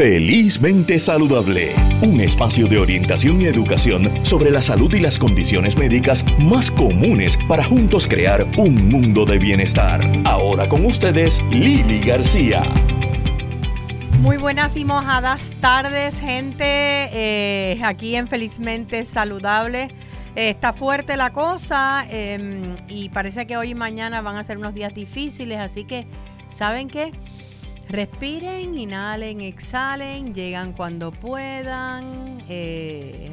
Felizmente Saludable, un espacio de orientación y educación sobre la salud y las condiciones médicas más comunes para juntos crear un mundo de bienestar. Ahora con ustedes, Lili García. Muy buenas y mojadas tardes, gente, aquí en Felizmente Saludable. Está fuerte la cosa y parece que hoy y mañana van a ser unos días difíciles, así que, ¿saben qué? Respiren, inhalen, exhalen, llegan cuando puedan,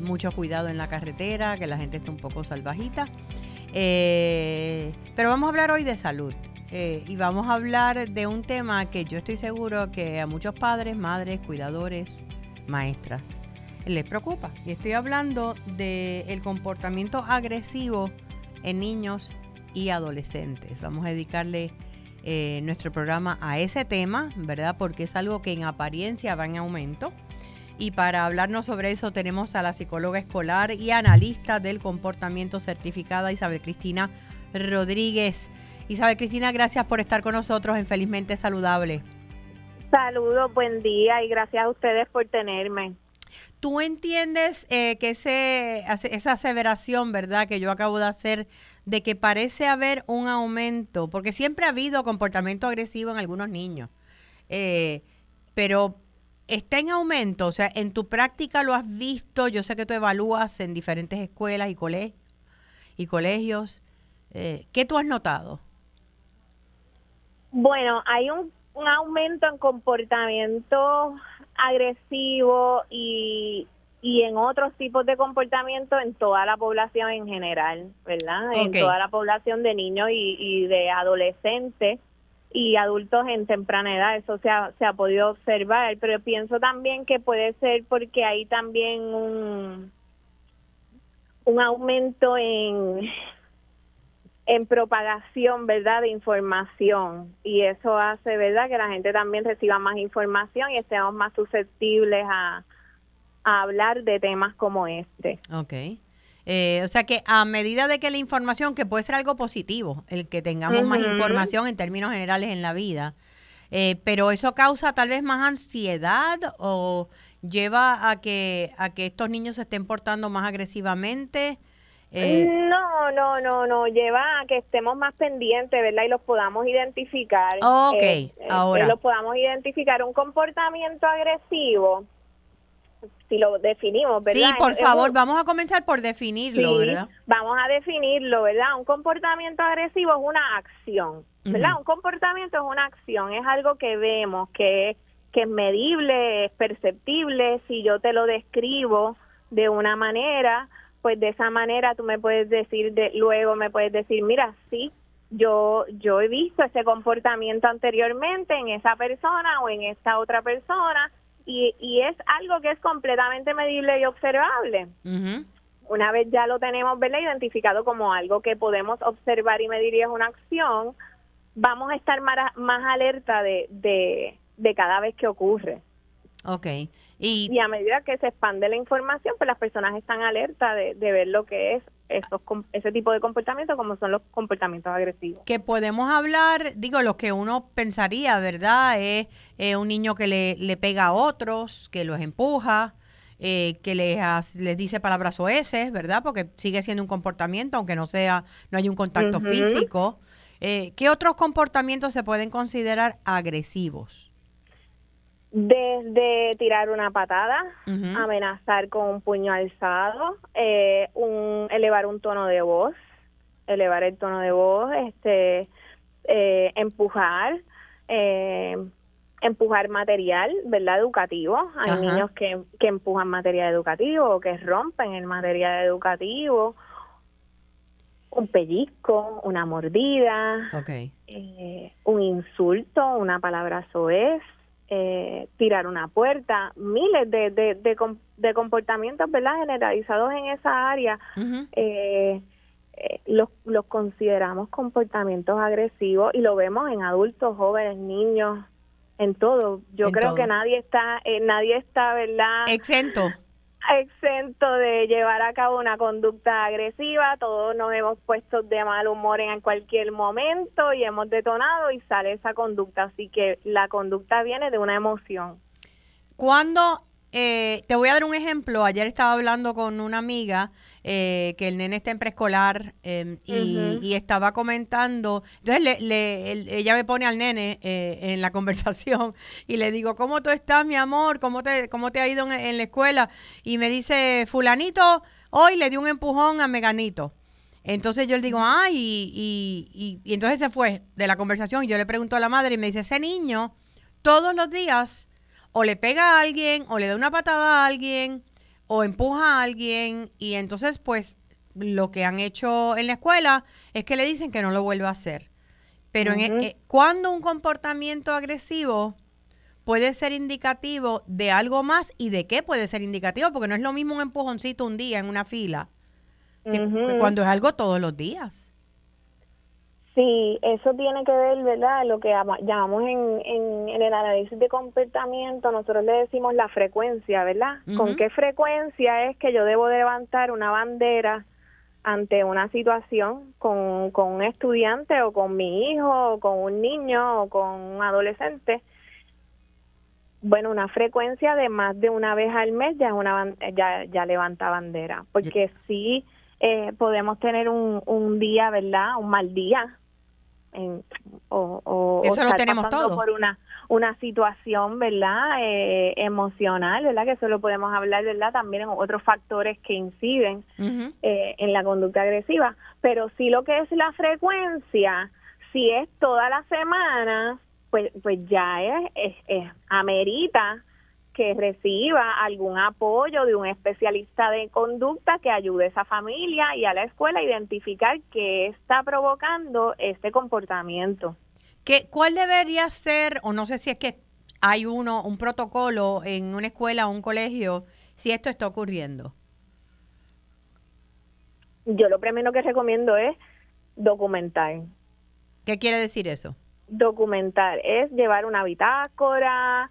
mucho cuidado en la carretera, que la gente está un poco salvajita. Pero vamos a hablar hoy de salud. Y vamos a hablar de un tema que yo estoy seguro que a muchos padres, madres, cuidadores, maestras les preocupa. Y estoy hablando del comportamiento agresivo en niños y adolescentes. Vamos a dedicarle nuestro programa a ese tema, ¿verdad? Porque es algo que en apariencia va en aumento. Y para hablarnos sobre eso tenemos a la psicóloga escolar y analista del comportamiento certificada Isabel Cristina Rodríguez. Isabel Cristina, gracias por estar con nosotros en Felizmente Saludable. Saludos, buen día y gracias a ustedes por tenerme. Tú entiendes que esa aseveración, ¿verdad?, que yo acabo de hacer, de que parece haber un aumento, porque siempre ha habido comportamiento agresivo en algunos niños, pero está en aumento, o sea, en tu práctica lo has visto, yo sé que tú evalúas en diferentes escuelas y colegios, ¿qué tú has notado? Bueno, hay un aumento en comportamiento agresivo y en otros tipos de comportamiento en toda la población en general, ¿verdad? Okay. En toda la población de niños y de adolescentes y adultos en temprana edad, eso se ha podido observar, pero pienso también que puede ser porque hay también un aumento en propagación, ¿verdad?, de información, y eso hace, ¿verdad?, que la gente también reciba más información y estemos más susceptibles a hablar de temas como este. Okay. O sea que a medida de que la información, que puede ser algo positivo, el que tengamos más información en términos generales en la vida, pero eso causa tal vez más ansiedad o lleva a que estos niños se estén portando más agresivamente. No, lleva a que estemos más pendientes, ¿verdad? Y los podamos identificar. Ok, ahora. Que los podamos identificar. Un comportamiento agresivo, si lo definimos, ¿verdad? Sí, por favor, vamos a comenzar por definirlo, sí, ¿verdad? Vamos a definirlo, ¿verdad? Un comportamiento agresivo es una acción, ¿verdad? Un comportamiento es una acción, es algo que vemos, que es medible, es perceptible. Si yo te lo describo de una manera, pues de esa manera tú me puedes decir, luego me puedes decir, mira, sí, yo he visto ese comportamiento anteriormente en esa persona o en esta otra persona, y es algo que es completamente medible y observable. Uh-huh. Una vez ya lo tenemos, ¿verdad?, identificado como algo que podemos observar y medir y es una acción, vamos a estar más alerta de cada vez que ocurre. Okay. Y a medida que se expande la información, pues las personas están alerta de ver lo que es ese tipo de comportamiento, como son los comportamientos agresivos. Que podemos hablar, digo, lo que uno pensaría, ¿verdad? Es un niño que le pega a otros, que los empuja, que les dice palabras soeces, ¿verdad? Porque sigue siendo un comportamiento, aunque no hay un contacto físico. ¿Qué otros comportamientos se pueden considerar agresivos? Desde tirar una patada, amenazar con un puño alzado, elevar un tono de voz, empujar material, ¿verdad?, educativo. Hay niños que empujan material educativo o que rompen el material educativo, un pellizco, una mordida, un insulto, una palabra soez. Tirar una puerta, miles de comportamientos, ¿verdad?, generalizados en esa área, los consideramos comportamientos agresivos y lo vemos en adultos, jóvenes, niños, en todo. Yo creo que nadie está, ¿verdad?, exento de llevar a cabo una conducta agresiva. Todos nos hemos puesto de mal humor en cualquier momento y hemos detonado y sale esa conducta, así que la conducta viene de una emoción. Cuando, te voy a dar un ejemplo, ayer estaba hablando con una amiga que el nene está en preescolar y estaba comentando, entonces ella me pone al nene en la conversación y le digo, ¿cómo tú estás, mi amor? ¿Cómo te ha ido en la escuela? Y me dice, fulanito, hoy le dio un empujón a meganito. Entonces yo le digo, ay, y entonces se fue de la conversación y yo le pregunto a la madre y me dice, ese niño todos los días o le pega a alguien, o le da una patada a alguien, o empuja a alguien, y entonces pues lo que han hecho en la escuela es que le dicen que no lo vuelva a hacer. Pero cuando un comportamiento agresivo puede ser indicativo de algo más, y de qué puede ser indicativo, porque no es lo mismo un empujoncito un día en una fila, que cuando es algo todos los días. Sí, eso tiene que ver, ¿verdad? Lo que llamamos en el análisis de comportamiento, nosotros le decimos la frecuencia, ¿verdad? ¿Con qué frecuencia es que yo debo de levantar una bandera ante una situación con un estudiante o con mi hijo o con un niño o con un adolescente? Bueno, una frecuencia de más de una vez al mes ya es ya levanta bandera, porque sí podemos tener un día, ¿verdad? Un mal día, o estar pasando por una situación, ¿verdad? Emocional, ¿verdad? Que eso lo podemos hablar, ¿verdad? También otros factores que inciden en la conducta agresiva, pero sí lo que es la frecuencia, si es toda la semana, pues ya amerita que reciba algún apoyo de un especialista de conducta que ayude a esa familia y a la escuela a identificar qué está provocando este comportamiento. ¿Cuál debería ser, o no sé si es que hay un protocolo en una escuela o un colegio, si esto está ocurriendo? Yo lo primero que recomiendo es documentar. ¿Qué quiere decir eso? Documentar es llevar una bitácora,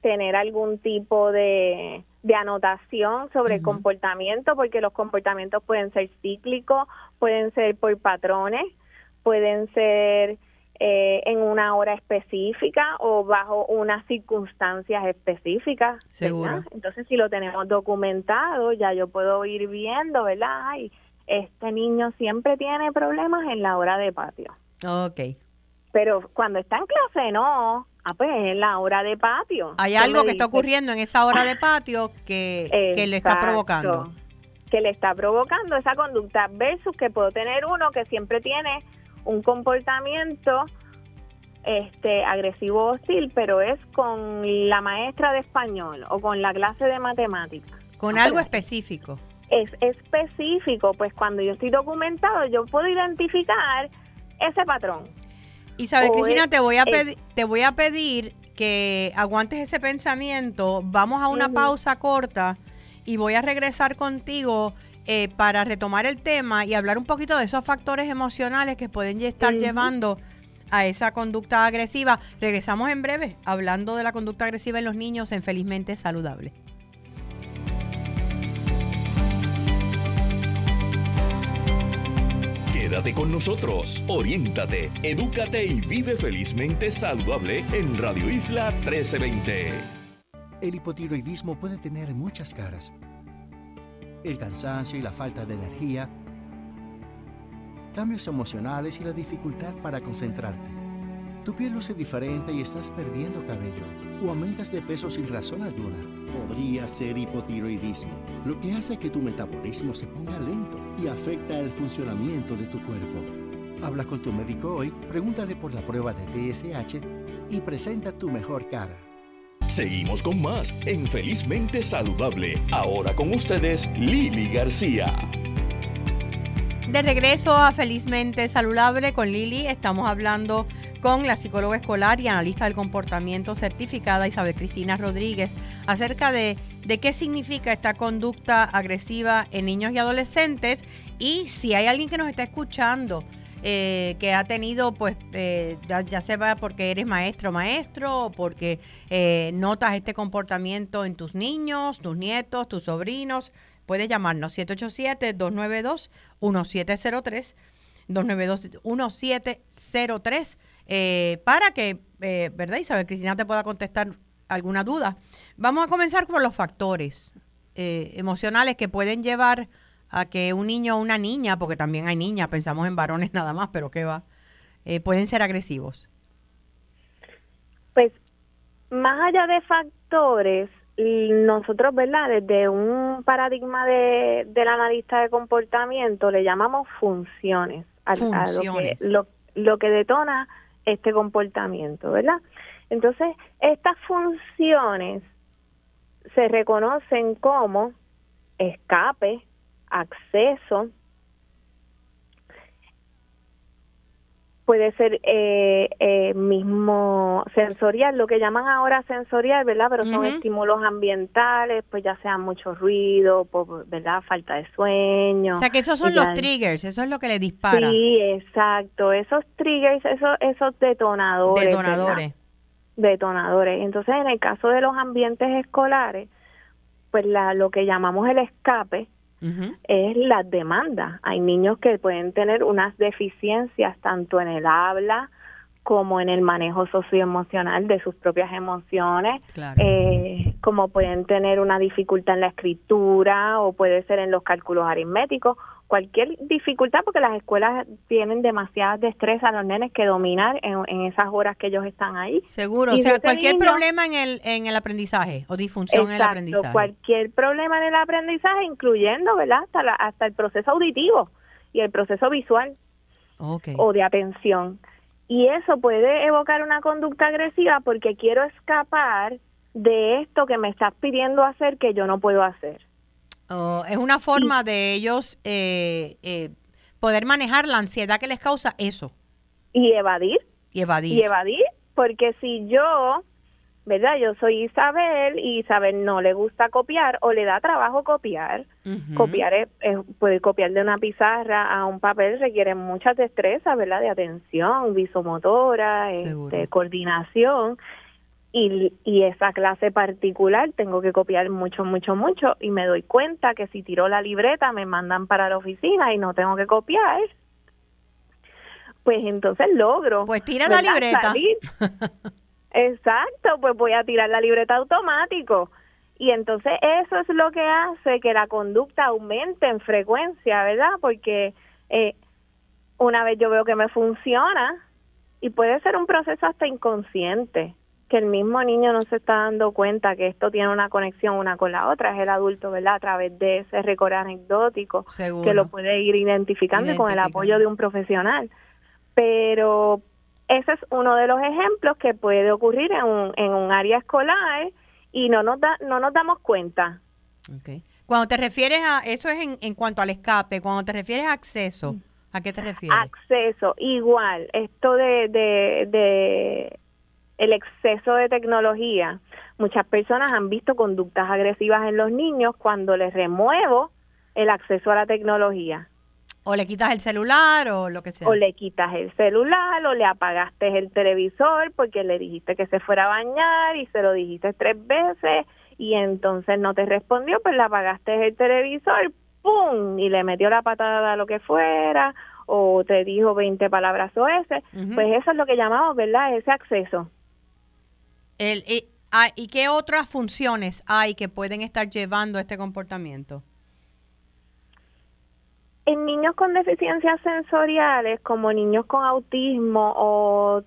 tener algún tipo de anotación sobre el comportamiento, porque los comportamientos pueden ser cíclicos, pueden ser por patrones, pueden ser en una hora específica o bajo unas circunstancias específicas. Seguro. ¿Verdad? Entonces, si lo tenemos documentado, ya yo puedo ir viendo, ¿verdad? Ay, este niño siempre tiene problemas en la hora de patio. Ok. Pero cuando está en clase, no. Pues es la hora de patio. Hay algo que está ocurriendo en esa hora de patio que le está provocando. Que le está provocando esa conducta versus que puedo tener uno que siempre tiene un comportamiento agresivo hostil, pero es con la maestra de español o con la clase de matemáticas. Con algo específico. Es específico, pues cuando yo estoy documentado yo puedo identificar ese patrón. Isabel Cristina, te voy a pedir que aguantes ese pensamiento. Vamos a una pausa corta y voy a regresar contigo para retomar el tema y hablar un poquito de esos factores emocionales que pueden estar llevando a esa conducta agresiva. Regresamos en breve hablando de la conducta agresiva en los niños en Felizmente Saludable. Quédate con nosotros, oriéntate, edúcate y vive felizmente saludable en Radio Isla 1320. El hipotiroidismo puede tener muchas caras. El cansancio y la falta de energía, cambios emocionales y la dificultad para concentrarte. Tu piel luce diferente y estás perdiendo cabello o aumentas de peso sin razón alguna. Podría ser hipotiroidismo, lo que hace que tu metabolismo se ponga lento y afecta el funcionamiento de tu cuerpo. Habla con tu médico hoy, pregúntale por la prueba de TSH y presenta tu mejor cara. Seguimos con más en Felizmente Saludable. Ahora con ustedes, Lili García. De regreso a Felizmente Saludable con Lili, estamos hablando con la psicóloga escolar y analista del comportamiento certificada Isabel Cristina Rodríguez acerca de qué significa esta conducta agresiva en niños y adolescentes, y si hay alguien que nos está escuchando que ha tenido, pues ya sea porque eres maestro o porque notas este comportamiento en tus niños, tus nietos, tus sobrinos, puedes llamarnos 787-292-1703, 292-1703, para que, ¿verdad, Isabel Cristina, te pueda contestar alguna duda. Vamos a comenzar por los factores emocionales que pueden llevar a que un niño o una niña, porque también hay niñas, pensamos en varones nada más, pero qué va, pueden ser agresivos. Pues, más allá de factores, nosotros, ¿verdad?, desde un paradigma del analista de comportamiento le llamamos funciones. Funciones. A lo que detona este comportamiento, ¿verdad? Entonces, estas funciones se reconocen como escape, acceso, puede ser mismo sensorial, lo que llaman ahora sensorial, ¿verdad? Pero son estímulos ambientales, pues ya sea mucho ruido, ¿verdad? Falta de sueño. O sea, que esos son los triggers, eso es lo que le dispara. Sí, exacto, esos triggers, esos detonadores. Detonadores. ¿Verdad? Detonadores. Entonces, en el caso de los ambientes escolares, pues lo que llamamos el escape, es las demandas. Hay niños que pueden tener unas deficiencias tanto en el habla como en el manejo socioemocional de sus propias emociones, claro. Como pueden tener una dificultad en la escritura o puede ser en los cálculos aritméticos, cualquier dificultad, porque las escuelas tienen demasiadas destrezas a los nenes que dominar en esas horas que ellos están ahí. Seguro, y o sea, cualquier problema en el aprendizaje o disfunción en el aprendizaje. Cualquier problema en el aprendizaje, incluyendo, ¿verdad?, hasta el proceso auditivo y el proceso visual o de atención. Y eso puede evocar una conducta agresiva porque quiero escapar de esto que me estás pidiendo hacer que yo no puedo hacer. Oh, es una forma de ellos poder manejar la ansiedad que les causa eso. Y evadir. Y evadir. Y evadir, porque si yo, ¿verdad? Yo soy Isabel y Isabel no le gusta copiar o le da trabajo copiar. Copiar poder copiar de una pizarra a un papel requiere muchas destrezas, ¿verdad? De atención, visomotora, coordinación. Y esa clase particular tengo que copiar mucho y me doy cuenta que si tiro la libreta me mandan para la oficina y no tengo que copiar, pues entonces logro. Pues tira la libreta. Salir. Exacto, pues voy a tirar la libreta automático. Y entonces eso es lo que hace que la conducta aumente en frecuencia, ¿verdad? Porque una vez yo veo que me funciona y puede ser un proceso hasta inconsciente, que el mismo niño no se está dando cuenta que esto tiene una conexión una con la otra, es el adulto, ¿verdad?, a través de ese récord anecdótico, seguro, que lo puede ir identificando con el apoyo de un profesional. Pero ese es uno de los ejemplos que puede ocurrir en un área escolar y no nos damos cuenta. Okay. Cuando te refieres a, eso es en cuanto al escape, cuando te refieres a acceso, ¿a qué te refieres? Acceso, igual, esto de el exceso de tecnología. Muchas personas han visto conductas agresivas en los niños cuando les remuevo el acceso a la tecnología. O le quitas el celular o lo que sea. O le quitas el celular o le apagaste el televisor porque le dijiste que se fuera a bañar y se lo dijiste 3 veces y entonces no te respondió, pues le apagaste el televisor, ¡pum!, y le metió la patada a lo que fuera o te dijo 20 palabras oeses. Pues eso es lo que llamamos, ¿verdad?, ese acceso. ¿Y qué otras funciones hay que pueden estar llevando a este comportamiento? En niños con deficiencias sensoriales, como niños con autismo o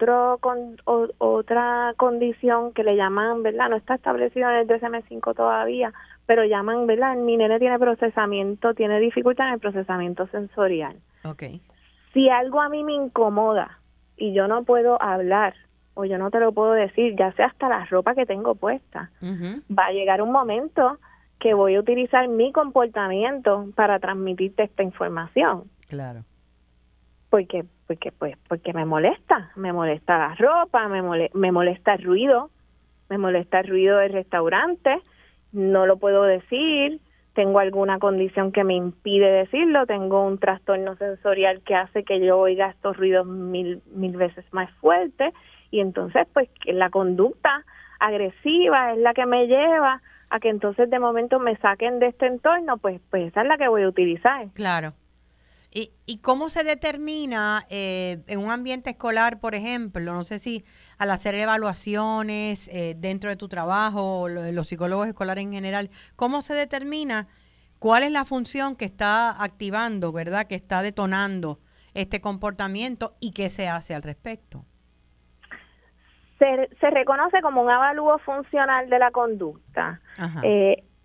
otra condición que le llaman, ¿verdad?, no está establecido en el DSM-5 todavía, pero llaman, ¿verdad?, mi nene tiene dificultad en el procesamiento sensorial. Okay. Si algo a mí me incomoda y yo no puedo hablar, o yo no te lo puedo decir, ya sea hasta la ropa que tengo puesta, va a llegar un momento que voy a utilizar mi comportamiento para transmitirte esta información. Claro. Porque me molesta la ropa, me molesta el ruido, del restaurante, no lo puedo decir, tengo alguna condición que me impide decirlo, tengo un trastorno sensorial que hace que yo oiga estos ruidos mil veces más fuertes. Y entonces, pues, la conducta agresiva es la que me lleva a que entonces de momento me saquen de este entorno, pues esa es la que voy a utilizar. Claro. ¿Y cómo se determina en un ambiente escolar, por ejemplo? No sé si al hacer evaluaciones dentro de tu trabajo, los psicólogos escolares en general, ¿cómo se determina cuál es la función que está activando, verdad, que está detonando este comportamiento y qué se hace al respecto? Se reconoce como un avalúo funcional de la conducta.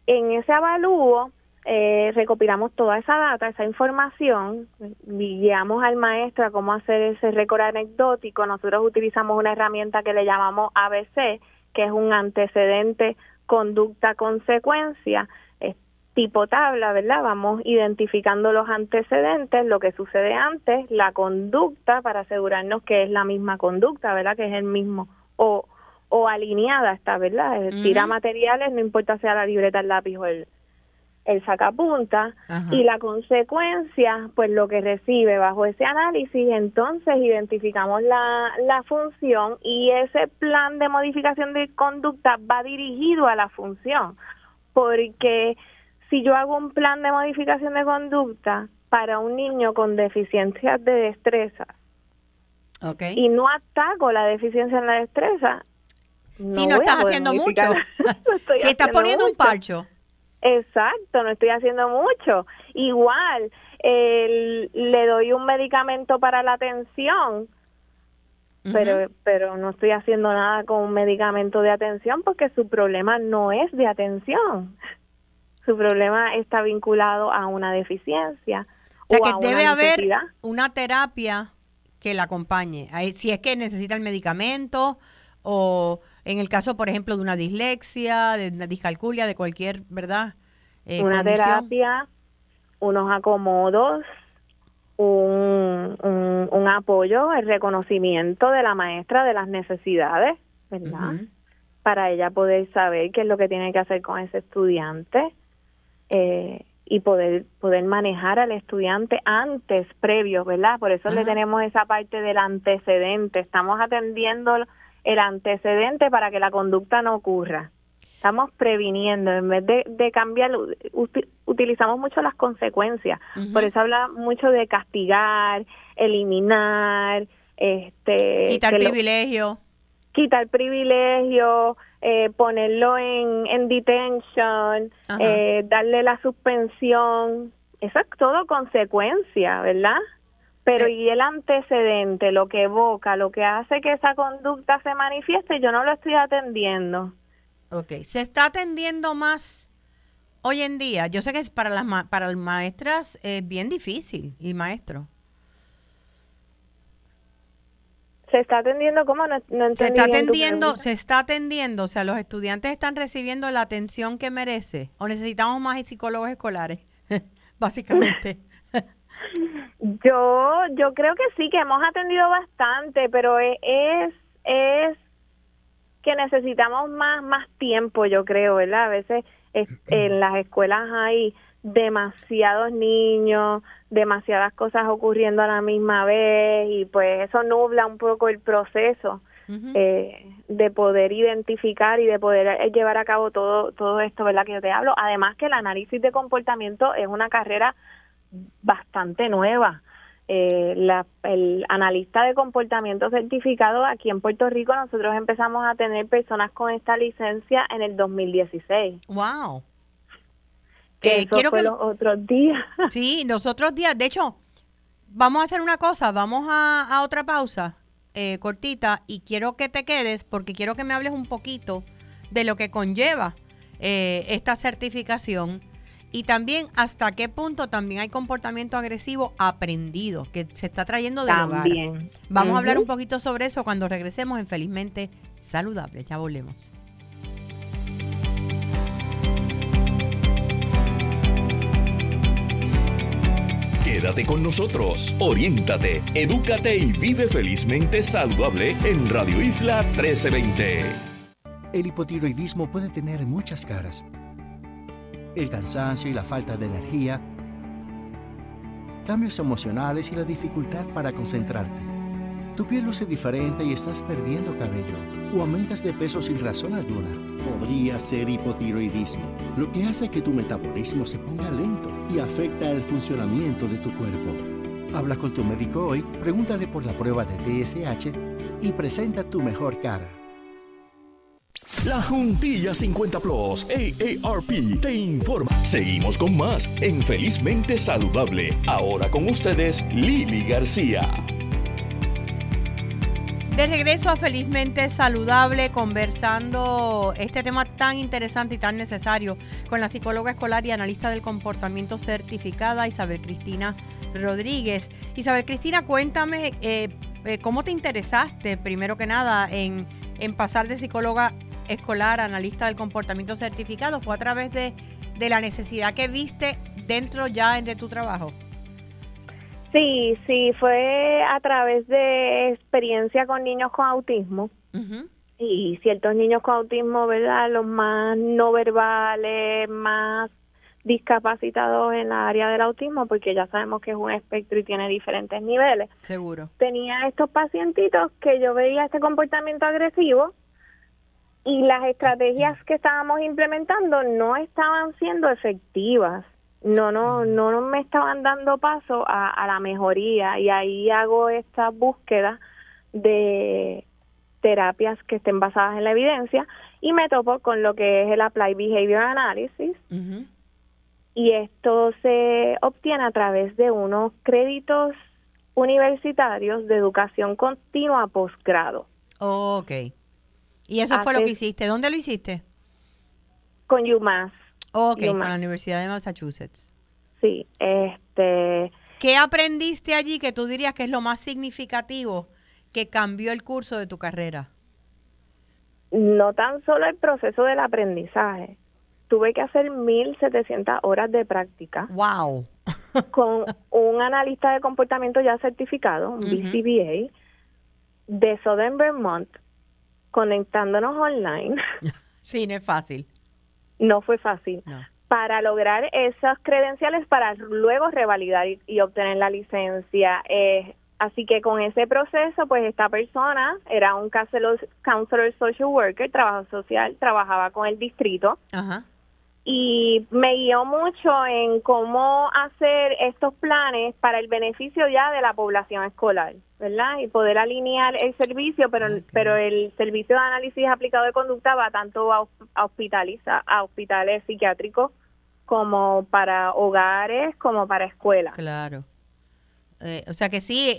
En ese avalúo recopilamos toda esa data, esa información, guiamos al maestro a cómo hacer ese récord anecdótico. Nosotros utilizamos una herramienta que le llamamos ABC, que es un antecedente, conducta, consecuencia, es tipo tabla, ¿verdad? Vamos identificando los antecedentes, lo que sucede antes, la conducta, para asegurarnos que es la misma conducta, ¿verdad? Que es el mismo o alineada está, ¿verdad? Es, tira materiales, no importa sea la libreta, el lápiz o el sacapunta. Y la consecuencia, pues lo que recibe bajo ese análisis, entonces identificamos la función y ese plan de modificación de conducta va dirigido a la función, porque si yo hago un plan de modificación de conducta para un niño con deficiencias de destreza y no ataco la deficiencia en la destreza, si no estás haciendo mucho, si estás poniendo un parcho. Exacto, no estoy haciendo mucho. Igual, le doy un medicamento para la atención, pero no estoy haciendo nada con un medicamento de atención porque su problema no es de atención. Su problema está vinculado a una deficiencia. O sea, que debe haber una terapia que la acompañe. Si es que necesita el medicamento o... En el caso, por ejemplo, de una dislexia, de una discalculia, de cualquier, ¿verdad? Una condición. Terapia, unos acomodos, un apoyo, el reconocimiento de la maestra de las necesidades, ¿verdad? Para ella poder saber qué es lo que tiene que hacer con ese estudiante y poder manejar al estudiante antes, previo, ¿verdad? Por eso le tenemos esa parte del antecedente. Estamos atendiendo el antecedente para que la conducta no ocurra. Estamos previniendo, en vez de cambiar, utilizamos mucho las consecuencias. Por eso habla mucho de castigar, eliminar, quitar privilegio. Quitar privilegio, ponerlo en detention, darle la suspensión. Eso es todo consecuencia, ¿verdad? Pero y el antecedente, lo que evoca, lo que hace que esa conducta se manifieste, yo no lo estoy atendiendo. Okay, se está atendiendo más hoy en día. Yo sé que es para las maestras es bien difícil y maestro. Se está atendiendo, ¿cómo? No entendí. Se está atendiendo, o sea, los estudiantes están recibiendo la atención que merece. O necesitamos más psicólogos escolares, básicamente. Yo creo que sí, que hemos atendido bastante, pero es que necesitamos más tiempo, yo creo, ¿verdad? A veces en las escuelas hay demasiados niños, demasiadas cosas ocurriendo a la misma vez y pues eso nubla un poco el proceso de poder identificar y de poder llevar a cabo todo esto, ¿verdad? Que yo te hablo. Además que el análisis de comportamiento es una carrera bastante nueva. El analista de comportamiento certificado aquí en Puerto Rico, nosotros empezamos a tener personas con esta licencia en el 2016. ¡Wow! Los otros días. Sí, los otros días. De hecho, vamos a hacer una cosa, vamos a otra pausa cortita y quiero que te quedes porque quiero que me hables un poquito de lo que conlleva esta certificación. Y también hasta qué punto también hay comportamiento agresivo aprendido, que se está trayendo del hogar. Vamos a hablar un poquito sobre eso cuando regresemos en Felizmente Saludable. Ya volvemos. Quédate con nosotros, oriéntate, edúcate y vive felizmente saludable en Radio Isla 1320. El hipotiroidismo puede tener muchas caras. El cansancio y la falta de energía, cambios emocionales y la dificultad para concentrarte. Tu piel luce diferente y estás perdiendo cabello o aumentas de peso sin razón alguna. Podría ser hipotiroidismo, lo que hace que tu metabolismo se ponga lento y afecta el funcionamiento de tu cuerpo. Habla con tu médico hoy, pregúntale por la prueba de TSH y presenta tu mejor cara. La Juntilla 50 Plus, AARP, te informa. Seguimos con más en Felizmente Saludable. Ahora con ustedes, Lili García. De regreso a Felizmente Saludable, conversando este tema tan interesante y tan necesario con la psicóloga escolar y analista del comportamiento certificada, Isabel Cristina Rodríguez. Isabel Cristina, cuéntame cómo te interesaste, primero que nada, en pasar de psicóloga escolar, analista del comportamiento certificado. ¿Fue a través de la necesidad que viste dentro ya de tu trabajo? Sí, fue a través de experiencia con niños con autismo. Uh-huh. Y ciertos niños con autismo, ¿verdad? Los más no verbales, más discapacitados en la área del autismo, porque ya sabemos que es un espectro y tiene diferentes niveles. Seguro. Tenía estos pacientitos que yo veía este comportamiento agresivo y las estrategias que estábamos implementando no estaban siendo efectivas, no me estaban dando paso a la mejoría, y ahí hago esta búsqueda de terapias que estén basadas en la evidencia y me topo con lo que es el Applied Behavior Analysis. Uh-huh. Y esto se obtiene a través de unos créditos universitarios de educación continua posgrado. Oh, ok. ¿Y eso fue lo que hiciste? ¿Dónde lo hiciste? Con UMass. Oh, ok, UMass. Con la Universidad de Massachusetts. Sí. ¿Qué aprendiste allí que tú dirías que es lo más significativo que cambió el curso de tu carrera? No tan solo el proceso del aprendizaje. Tuve que hacer 1,700 horas de práctica. ¡Wow! Con un analista de comportamiento ya certificado, un BCBA, de Southern Vermont, conectándonos online. Sí, no es fácil. No fue fácil. No. Para lograr esas credenciales, para luego revalidar y obtener la licencia. Así que con ese proceso, pues esta persona era un counselor social worker, trabajo social, trabajaba con el distrito. Ajá. Y me guió mucho en cómo hacer estos planes para el beneficio ya de la población escolar, ¿verdad? Y poder alinear el servicio, pero el servicio de análisis aplicado de conducta va tanto a hospitales psiquiátricos como para hogares, como para escuelas. Claro. O sea que sí,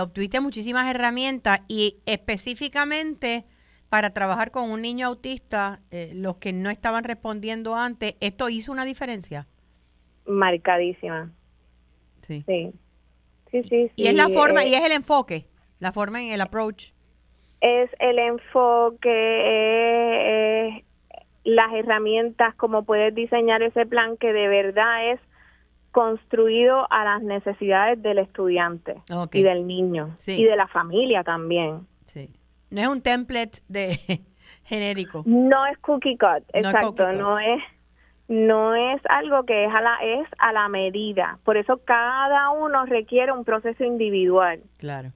obtuviste muchísimas herramientas y específicamente para trabajar con un niño autista, los que no estaban respondiendo antes, ¿esto hizo una diferencia? Marcadísima. Sí. Sí. Y es la forma, y es el enfoque, la forma en el approach. Es el enfoque, las herramientas, cómo puedes diseñar ese plan que de verdad es construido a las necesidades del estudiante. Okay. Y del niño. Sí. Y de la familia también. Sí. No es un template de genérico. No es cookie cut, exacto. No es algo que es a la medida. Por eso cada uno requiere un proceso individual. Claro.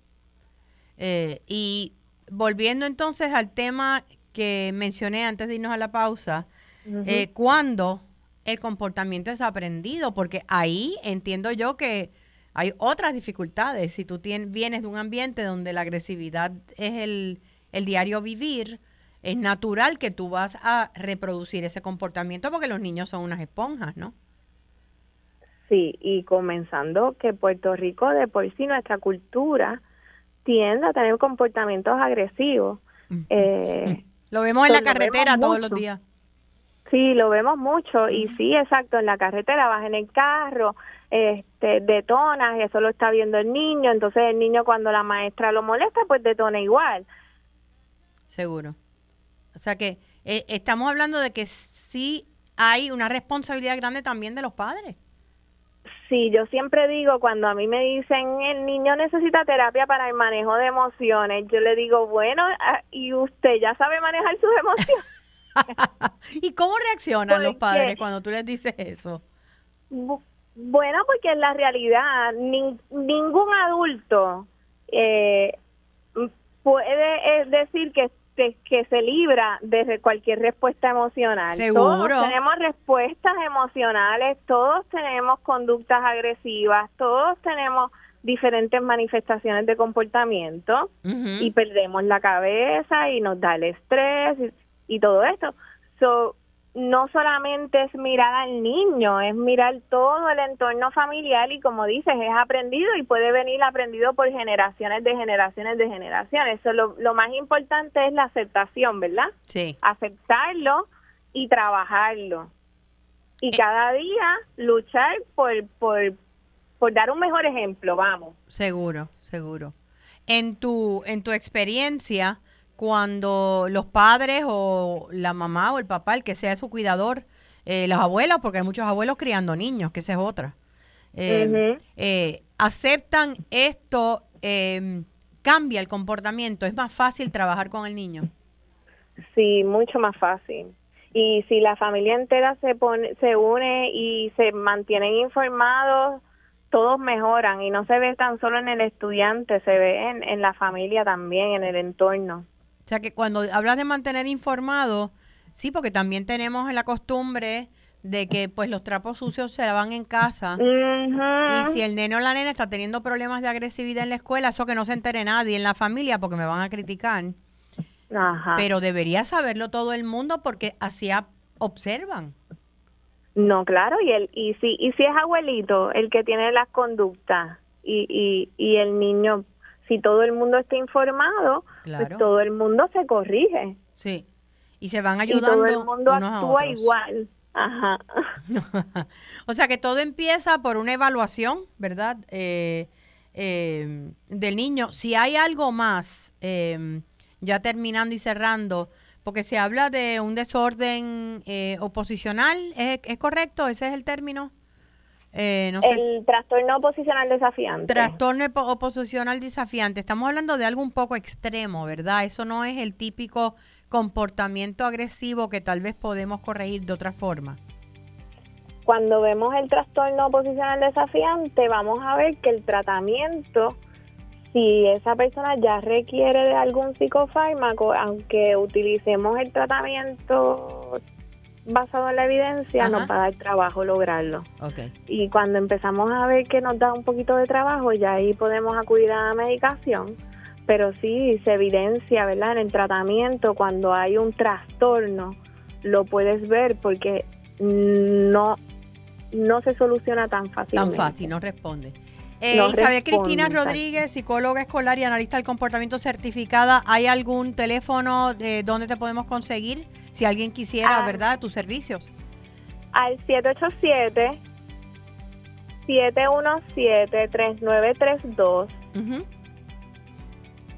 Y volviendo entonces al tema que mencioné antes de irnos a la pausa, uh-huh. ¿Cuándo el comportamiento es aprendido? Porque ahí entiendo yo que hay otras dificultades. Si tú vienes de un ambiente donde la agresividad es el diario vivir, es natural que tú vas a reproducir ese comportamiento porque los niños son unas esponjas, ¿no? Sí, y comenzando que Puerto Rico de por sí, nuestra cultura tiende a tener comportamientos agresivos. Mm-hmm. Lo vemos en la carretera todos los días. Sí, lo vemos mucho. Mm-hmm. Y sí, exacto, en la carretera, vas en el carro, detonas, eso lo está viendo el niño, entonces el niño cuando la maestra lo molesta, pues detona igual. Seguro. O sea que estamos hablando de que sí hay una responsabilidad grande también de los padres. Sí, yo siempre digo, cuando a mí me dicen el niño necesita terapia para el manejo de emociones, yo le digo, bueno, ¿y usted ya sabe manejar sus emociones? ¿Y cómo reaccionan los padres cuando tú les dices eso? Bueno, porque en la realidad ningún adulto puede decir que se libra de cualquier respuesta emocional. Seguro. Todos tenemos respuestas emocionales, todos tenemos conductas agresivas, todos tenemos diferentes manifestaciones de comportamiento y perdemos la cabeza y nos da el estrés y todo esto. So, no solamente es mirar al niño, es mirar todo el entorno familiar y, como dices, es aprendido y puede venir aprendido por generaciones de generaciones de generaciones. So, lo más importante es la aceptación, ¿verdad? Sí. Aceptarlo y trabajarlo. Y cada día luchar por dar un mejor ejemplo, vamos. Seguro, seguro. En tu experiencia, cuando los padres o la mamá o el papá, el que sea su cuidador, las abuelas, porque hay muchos abuelos criando niños, que esa es otra, aceptan esto, cambia el comportamiento, es más fácil trabajar con el niño. Sí, mucho más fácil. Y si la familia entera se une y se mantienen informados, todos mejoran y no se ve tan solo en el estudiante, se ve en la familia también, en el entorno. O sea que cuando hablas de mantener informado, sí, porque también tenemos la costumbre de que pues los trapos sucios se lavan en casa y si el nene o la nena está teniendo problemas de agresividad en la escuela, eso que no se entere nadie en la familia porque me van a criticar. Ajá. Pero debería saberlo todo el mundo porque así observan. No, claro, y si es abuelito el que tiene las conductas y el niño, si todo el mundo está informado, claro, pues todo el mundo se corrige. Sí, y se van ayudando. Y todo el mundo actúa igual. Ajá. O sea que todo empieza por una evaluación, ¿verdad? Del niño. Si hay algo más, ya terminando y cerrando, porque se habla de un desorden oposicional, ¿es correcto? ¿Ese es el término? Trastorno oposicional desafiante. Trastorno oposicional desafiante. Estamos hablando de algo un poco extremo, ¿verdad? Eso no es el típico comportamiento agresivo que tal vez podemos corregir de otra forma. Cuando vemos el trastorno oposicional desafiante, vamos a ver que el tratamiento, si esa persona ya requiere de algún psicofármaco, aunque utilicemos el tratamiento basado en la evidencia, nos va a dar trabajo lograrlo. Okay. Y cuando empezamos a ver que nos da un poquito de trabajo, ya ahí podemos acudir a la medicación. Pero sí, se evidencia, ¿verdad? En el tratamiento, cuando hay un trastorno, lo puedes ver porque no se soluciona tan fácilmente. Tan fácil, no responde. Isabel Cristina Rodríguez, psicóloga escolar y analista del comportamiento certificada. ¿Hay algún teléfono de donde te podemos conseguir si alguien quisiera, verdad, tus servicios? Al 787-717-3932.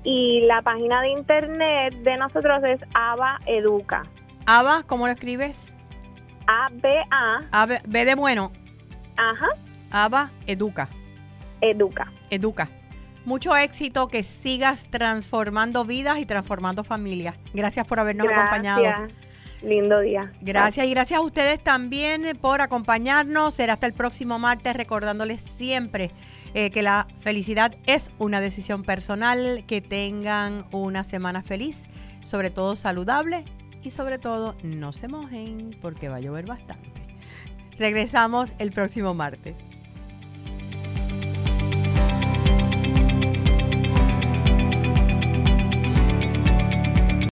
Y la página de internet de nosotros es ABA Educa. ABA, ¿cómo lo escribes? ABA. ABA, B de bueno. Ajá. ABA Educa. Educa. Mucho éxito, que sigas transformando vidas y transformando familias. Gracias por habernos acompañado. Lindo día. Gracias y gracias a ustedes también por acompañarnos. Será hasta el próximo martes, recordándoles siempre que la felicidad es una decisión personal. Que tengan una semana feliz, sobre todo saludable y sobre todo no se mojen porque va a llover bastante. Regresamos el próximo martes.